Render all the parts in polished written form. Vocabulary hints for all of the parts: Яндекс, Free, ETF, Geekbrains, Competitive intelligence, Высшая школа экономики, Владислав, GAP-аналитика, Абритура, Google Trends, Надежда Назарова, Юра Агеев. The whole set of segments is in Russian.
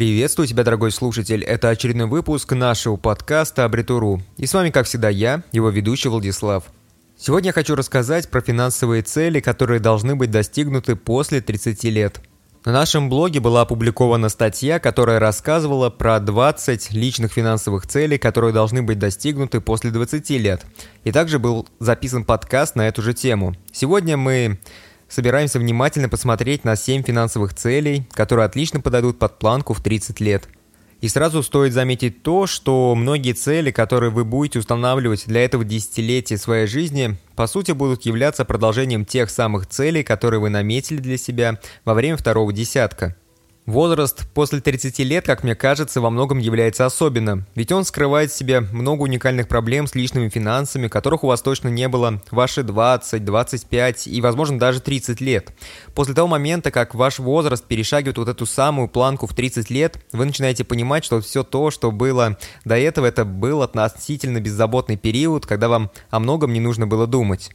Приветствую тебя, дорогой слушатель. Это очередной выпуск нашего подкаста «Абритуру». И с вами, как всегда, я, его ведущий Владислав. Сегодня я хочу рассказать про финансовые цели, которые должны быть достигнуты после 30 лет. На нашем блоге была опубликована статья, которая рассказывала про 20 личных финансовых целей, которые должны быть достигнуты после 20 лет. И также был записан подкаст на эту же тему. Сегодня мы собираемся внимательно посмотреть на 7 финансовых целей, которые отлично подойдут под планку в 30 лет. И сразу стоит заметить то, что многие цели, которые вы будете устанавливать для этого десятилетия своей жизни, по сути будут являться продолжением тех самых целей, которые вы наметили для себя во время второго десятка. Возраст после 30 лет, как мне кажется, во многом является особенным, ведь он скрывает в себе много уникальных проблем с личными финансами, которых у вас точно не было в ваши 20, 25 и, возможно, даже 30 лет. После того момента, как ваш возраст перешагивает вот эту самую планку в 30 лет, вы начинаете понимать, что все то, что было до этого, это был относительно беззаботный период, когда вам о многом не нужно было думать.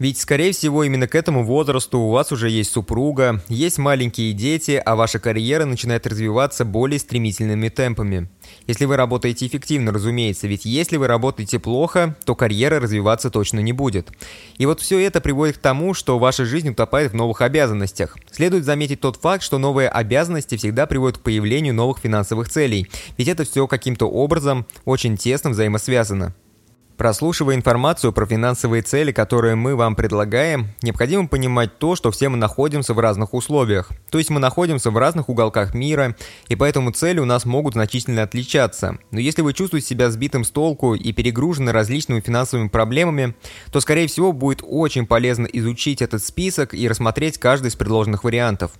Ведь, скорее всего, именно к этому возрасту у вас уже есть супруга, есть маленькие дети, а ваша карьера начинает развиваться более стремительными темпами. Если вы работаете эффективно, разумеется, ведь если вы работаете плохо, то карьера развиваться точно не будет. И вот все это приводит к тому, что ваша жизнь утопает в новых обязанностях. Следует заметить тот факт, что новые обязанности всегда приводят к появлению новых финансовых целей, ведь это все каким-то образом очень тесно взаимосвязано. Прослушивая информацию про финансовые цели, которые мы вам предлагаем, необходимо понимать то, что все мы находимся в разных условиях. То есть мы находимся в разных уголках мира, и поэтому цели у нас могут значительно отличаться. Но если вы чувствуете себя сбитым с толку и перегружены различными финансовыми проблемами, то, скорее всего, будет очень полезно изучить этот список и рассмотреть каждый из предложенных вариантов.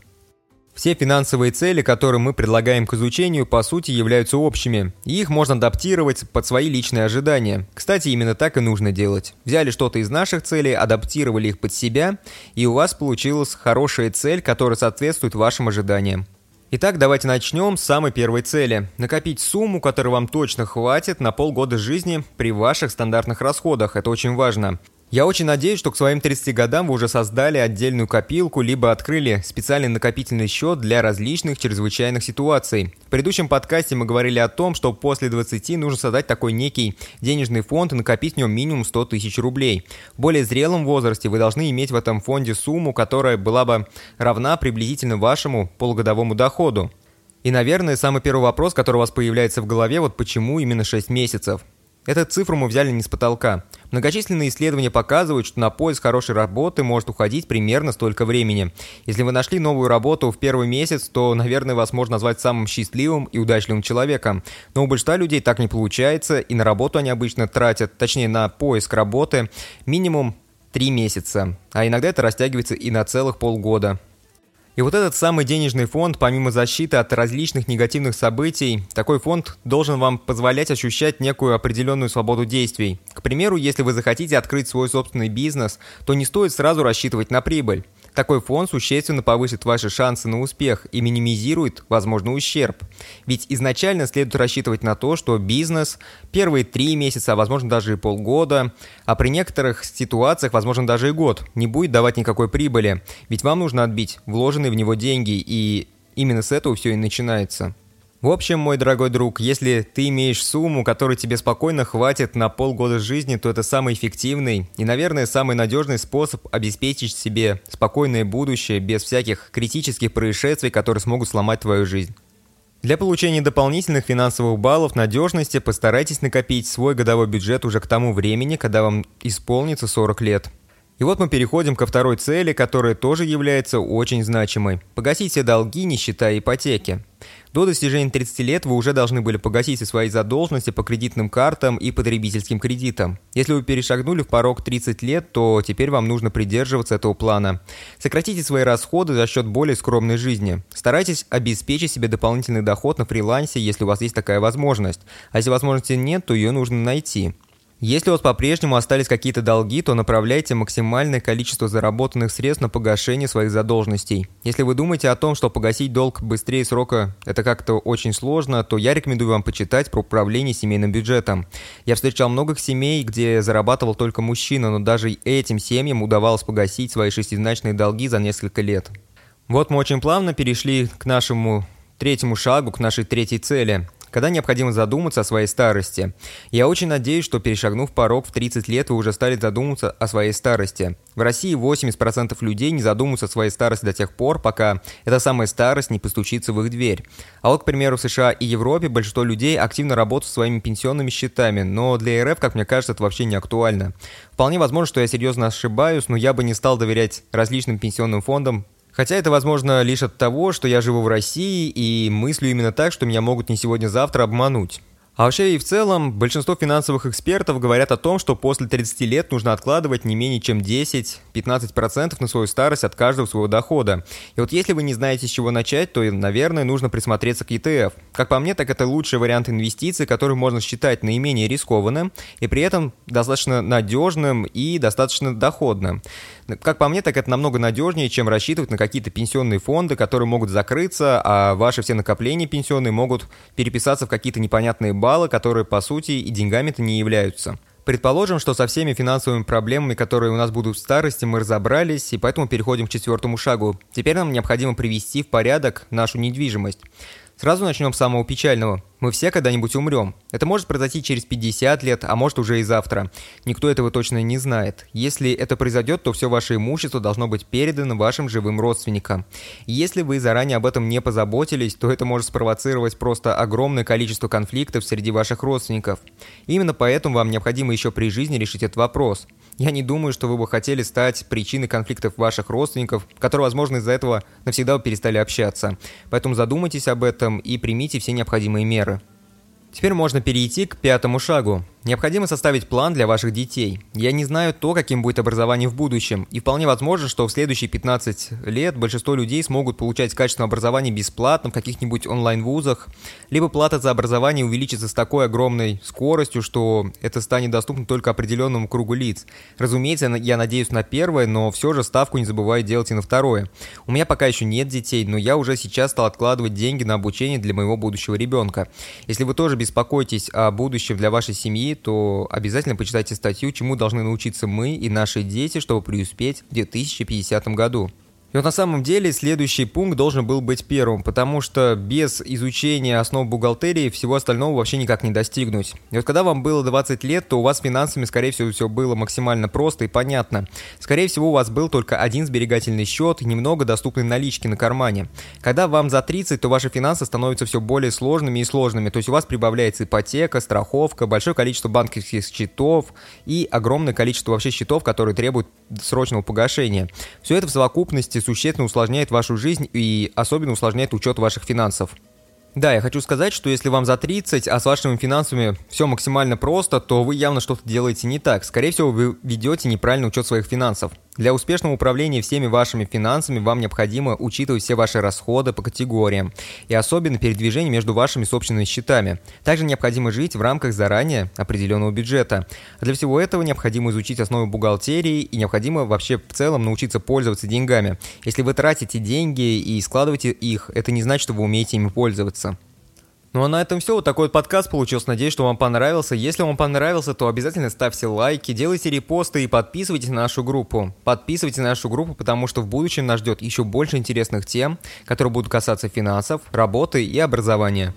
Все финансовые цели, которые мы предлагаем к изучению, по сути являются общими, и их можно адаптировать под свои личные ожидания. Кстати, именно так и нужно делать. Взяли что-то из наших целей, адаптировали их под себя, и у вас получилась хорошая цель, которая соответствует вашим ожиданиям. Итак, давайте начнем с самой первой цели. Накопить сумму, которой вам точно хватит на полгода жизни при ваших стандартных расходах. Это очень важно. Я очень надеюсь, что к своим 30 годам вы уже создали отдельную копилку, либо открыли специальный накопительный счет для различных чрезвычайных ситуаций. В предыдущем подкасте мы говорили о том, что после 20 нужно создать такой некий денежный фонд и накопить в нем минимум 100 тысяч рублей. В более зрелом возрасте вы должны иметь в этом фонде сумму, которая была бы равна приблизительно вашему полугодовому доходу. И, наверное, самый первый вопрос, который у вас появляется в голове, вот почему именно 6 месяцев. Эту цифру мы взяли не с потолка. Многочисленные исследования показывают, что на поиск хорошей работы может уходить примерно столько времени. Если вы нашли новую работу в первый месяц, то, наверное, вас можно назвать самым счастливым и удачливым человеком. Но у большинства людей так не получается, и на работу они обычно тратят, точнее на поиск работы, минимум 3 месяца. А иногда это растягивается и на целых полгода. И вот этот самый денежный фонд, помимо защиты от различных негативных событий, такой фонд должен вам позволять ощущать некую определенную свободу действий. К примеру, если вы захотите открыть свой собственный бизнес, то не стоит сразу рассчитывать на прибыль. Такой фонд существенно повысит ваши шансы на успех и минимизирует возможный ущерб. Ведь изначально следует рассчитывать на то, что бизнес первые 3 месяца, а возможно даже и полгода, а при некоторых ситуациях, возможно даже и год, не будет давать никакой прибыли. Ведь вам нужно отбить вложенные в него деньги, и именно с этого все и начинается. В общем, мой дорогой друг, если ты имеешь сумму, которой тебе спокойно хватит на полгода жизни, то это самый эффективный и, наверное, самый надежный способ обеспечить себе спокойное будущее без всяких критических происшествий, которые смогут сломать твою жизнь. Для получения дополнительных финансовых баллов надежности постарайтесь накопить свой годовой бюджет уже к тому времени, когда вам исполнится 40 лет. И вот мы переходим ко второй цели, которая тоже является очень значимой. Погасить все долги, не считая ипотеки. До достижения 30 лет вы уже должны были погасить все свои задолженности по кредитным картам и потребительским кредитам. Если вы перешагнули в порог 30 лет, то теперь вам нужно придерживаться этого плана. Сократите свои расходы за счет более скромной жизни. Старайтесь обеспечить себе дополнительный доход на фрилансе, если у вас есть такая возможность. А если возможности нет, то ее нужно найти. Если у вас по-прежнему остались какие-то долги, то направляйте максимальное количество заработанных средств на погашение своих задолженностей. Если вы думаете о том, что погасить долг быстрее срока – это как-то очень сложно, то я рекомендую вам почитать про управление семейным бюджетом. Я встречал многих семей, где зарабатывал только мужчина, но даже этим семьям удавалось погасить свои шестизначные долги за несколько лет. Вот мы очень плавно перешли к нашему третьему шагу, к нашей третьей цели, когда необходимо задуматься о своей старости. Я очень надеюсь, что, перешагнув порог в 30 лет, вы уже стали задумываться о своей старости. В России 80% людей не задумываются о своей старости до тех пор, пока эта самая старость не постучится в их дверь. А вот, к примеру, в США и Европе большинство людей активно работают со своими пенсионными счетами, но для РФ, как мне кажется, это вообще не актуально. Вполне возможно, что я серьезно ошибаюсь, но я бы не стал доверять различным пенсионным фондам, хотя это возможно лишь от того, что я живу в России и мыслю именно так, что меня могут не сегодня-завтра обмануть. А вообще и в целом, большинство финансовых экспертов говорят о том, что после 30 лет нужно откладывать не менее чем 10-15% на свою старость от каждого своего дохода. И вот если вы не знаете, с чего начать, то, наверное, нужно присмотреться к ETF. Как по мне, так это лучший вариант инвестиций, который можно считать наименее рискованным и при этом достаточно надежным и достаточно доходным. Как по мне, так это намного надежнее, чем рассчитывать на какие-то пенсионные фонды, которые могут закрыться, а ваши все накопления пенсионные могут переписаться в какие-то непонятные баллы, которые, по сути, и деньгами-то не являются. Предположим, что со всеми финансовыми проблемами, которые у нас будут в старости, мы разобрались, и поэтому переходим к четвертому шагу. Теперь нам необходимо привести в порядок нашу недвижимость. Сразу начнем с самого печального. Мы все когда-нибудь умрем. Это может произойти через 50 лет, а может уже и завтра. Никто этого точно не знает. Если это произойдет, то все ваше имущество должно быть передано вашим живым родственникам. Если вы заранее об этом не позаботились, то это может спровоцировать просто огромное количество конфликтов среди ваших родственников. Именно поэтому вам необходимо еще при жизни решить этот вопрос. Я не думаю, что вы бы хотели стать причиной конфликтов ваших родственников, которые, возможно, из-за этого навсегда перестали общаться. Поэтому задумайтесь об этом и примите все необходимые меры. Теперь можно перейти к пятому шагу. Необходимо составить план для ваших детей. Я не знаю то, каким будет образование в будущем, и вполне возможно, что в следующие 15 лет большинство людей смогут получать качественное образование бесплатно в каких-нибудь онлайн-вузах, либо плата за образование увеличится с такой огромной скоростью, что это станет доступно только определенному кругу лиц. Разумеется, я надеюсь на первое, но все же ставку не забываю делать и на второе. У меня пока еще нет детей, но я уже сейчас стал откладывать деньги на обучение для моего будущего ребенка. Если вы тоже беспокойтесь о будущем для вашей семьи, то обязательно почитайте статью «Чему должны научиться мы и наши дети, чтобы преуспеть в 2050 году». И вот на самом деле следующий пункт должен был быть первым, потому что без изучения основ бухгалтерии всего остального вообще никак не достигнуть. И вот когда вам было 20 лет, то у вас с финансами, скорее всего, все было максимально просто и понятно. Скорее всего, у вас был только один сберегательный счет и немного доступной налички на кармане. Когда вам за 30, то ваши финансы становятся все более сложными и сложными, то есть у вас прибавляется ипотека, страховка, большое количество банковских счетов и огромное количество вообще счетов, которые требуют срочного погашения. Все это в совокупности существенно усложняет вашу жизнь и особенно усложняет учет ваших финансов. Да, я хочу сказать, что если вам за 30, а с вашими финансами все максимально просто, то вы явно что-то делаете не так. Скорее всего, вы ведете неправильный учет своих финансов. Для успешного управления всеми вашими финансами вам необходимо учитывать все ваши расходы по категориям и особенно передвижение между вашими собственными счетами. Также необходимо жить в рамках заранее определенного бюджета. Для всего этого необходимо изучить основы бухгалтерии и необходимо вообще в целом научиться пользоваться деньгами. Если вы тратите деньги и складываете их, это не значит, что вы умеете ими пользоваться. Ну а на этом все, вот такой вот подкаст получился, надеюсь, что вам понравился. Если вам понравился, то обязательно ставьте лайки, делайте репосты и подписывайтесь на нашу группу. Подписывайтесь на нашу группу, потому что в будущем нас ждет еще больше интересных тем, которые будут касаться финансов, работы и образования.